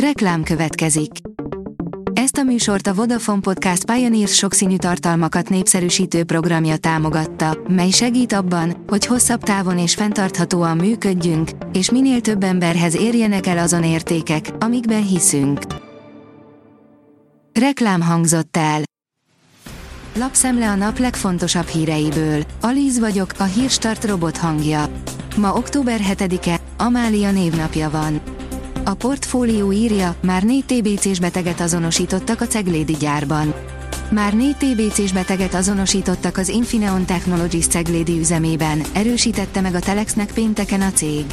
Reklám következik. Ezt a műsort a Vodafone Podcast Pioneers sokszínű tartalmakat népszerűsítő programja támogatta, mely segít abban, hogy hosszabb távon és fenntarthatóan működjünk, és minél több emberhez érjenek el azon értékek, amikben hiszünk. Reklám hangzott el. Lapszemle a nap legfontosabb híreiből. Alíz vagyok, a Hírstart robot hangja. Ma október 7-e, Amália névnapja van. A Portfolio írja, már 4 TBC-s beteget azonosítottak a ceglédi gyárban. Már 4 TBC-s beteget azonosítottak az Infineon Technologies ceglédi üzemében, erősítette meg a Telexnek pénteken a cég.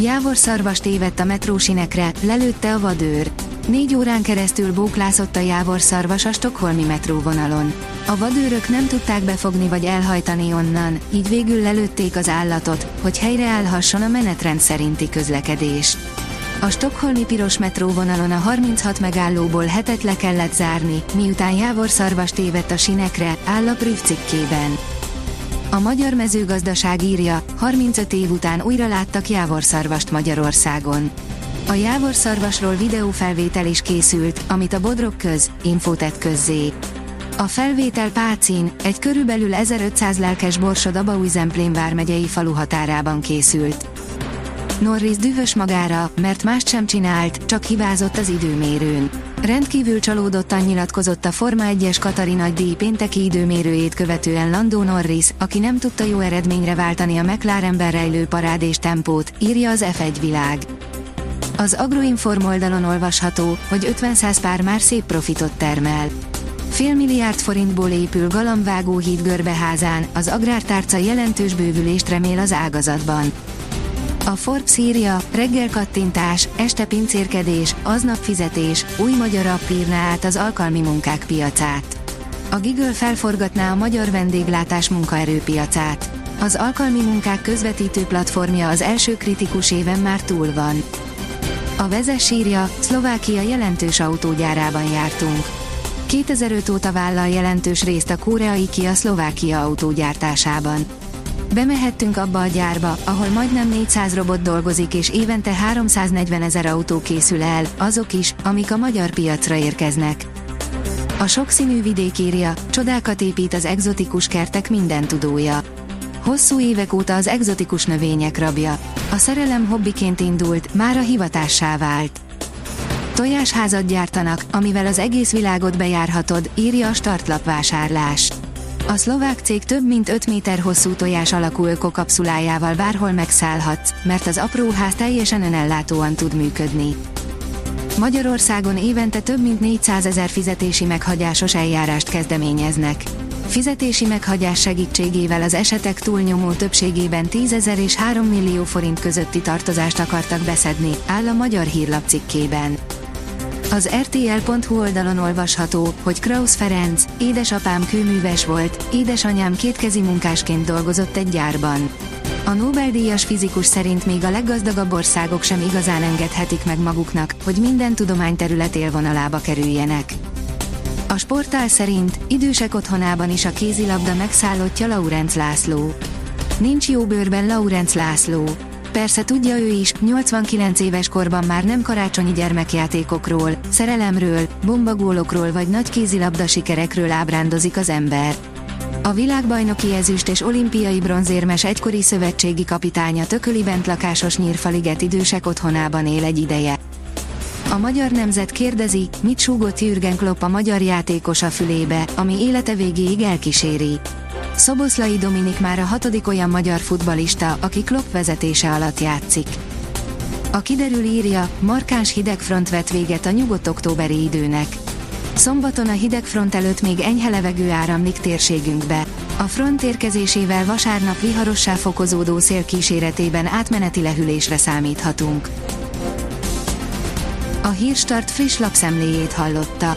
Jávorszarvas tévedt a metrósinekre, lelőtte a vadőr. 4 órán keresztül bóklászott a jávorszarvas a stockholmi metróvonalon. A vadőrök nem tudták befogni vagy elhajtani onnan, így végül lelőtték az állatot, hogy helyreállhasson a menetrend szerinti közlekedés. A stockholmi piros metróvonalon a 36 megállóból 7-et le kellett zárni, miután jávorszarvas tévedt a sinekre, áll a Prove cikkében. A Magyar Mezőgazdaság írja, 35 év után újra láttak jávorszarvast Magyarországon. A jávorszarvasról videófelvétel is készült, amit a Bodrogköz Infó tett közzé. A felvétel Pácin, egy körülbelül 1500 lelkes Borsod-Abaúj-Zemplén vármegyei falu határában készült. Norris dühös magára, mert mást sem csinált, csak hibázott az időmérőn. Rendkívül csalódottan nyilatkozott a Forma 1-es katari nagydíj pénteki időmérőjét követően Landó Norris, aki nem tudta jó eredményre váltani a McLarenben rejlő parádés tempót, írja az F1 világ. Az Agroinform oldalon olvasható, hogy 50-100 pár már szép profitot termel. Félmilliárd forintból épül galambvágóhíd görbeházán, az Agrártárca jelentős bővülést remél az ágazatban. A Forbes írja, reggel kattintás, este pincérkedés, aznap fizetés, új magyar app írná át az alkalmi munkák piacát. A Google felforgatná a magyar vendéglátás munkaerőpiacát. Az alkalmi munkák közvetítő platformja az első kritikus éven már túl van. A Vezes írja, Szlovákia jelentős autógyárában jártunk. 2005 óta vállal jelentős részt a koreai Kia Szlovákia autógyártásában. Bemehettünk abba a gyárba, ahol majdnem 400 robot dolgozik és évente 340 000 autó készül el, azok is, amik a magyar piacra érkeznek. A sokszínű vidék írja, csodákat épít az egzotikus kertek mindentudója. Hosszú évek óta az egzotikus növények rabja. A szerelem hobbiként indult, mára hivatássá vált. Tojásházat gyártanak, amivel az egész világot bejárhatod, írja a Startlapvásárlás. A szlovák cég több mint 5 méter hosszú tojás alakú ökokapszulájával bárhol megszállhatsz, mert az apróház teljesen önellátóan tud működni. Magyarországon évente több mint 400 000 fizetési meghagyásos eljárást kezdeményeznek. Fizetési meghagyás segítségével az esetek túlnyomó többségében 10 000 és 3 millió forint közötti tartozást akartak beszedni, áll a Magyar Hírlap cikkében. Az RTL.hu oldalon olvasható, hogy Krausz Ferenc, édesapám kőműves volt, édesanyám kétkezi munkásként dolgozott egy gyárban. A Nobel-díjas fizikus szerint még a leggazdagabb országok sem igazán engedhetik meg maguknak, hogy minden tudományterület élvonalába kerüljenek. A sportál szerint idősek otthonában is a kézilabda megszállottja Lőrincz László. Nincs jó bőrben Lőrincz László. Persze tudja ő is, 89 éves korban már nem karácsonyi gyermekjátékokról, szerelemről, bombagólokról vagy nagy kézilabda sikerekről ábrándozik az ember. A világbajnoki ezüst és olimpiai bronzérmes egykori szövetségi kapitánya Tököli bentlakásos Nyírfaliget idősek otthonában él egy ideje. A Magyar Nemzet kérdezi, mit súgott Jürgen Klopp a magyar játékosa fülébe, ami élete végéig elkíséri. Szoboszlai Dominik már a 6. olyan magyar futballista, aki Klopp vezetése alatt játszik. A Kiderül írja, markáns hidegfront vett véget a nyugodt októberi időnek. Szombaton a hidegfront előtt még enyhe levegő áramlik térségünkbe. A front érkezésével vasárnap viharossá fokozódó szél kíséretében átmeneti lehűlésre számíthatunk. A Hírstart friss lapszemléjét hallotta.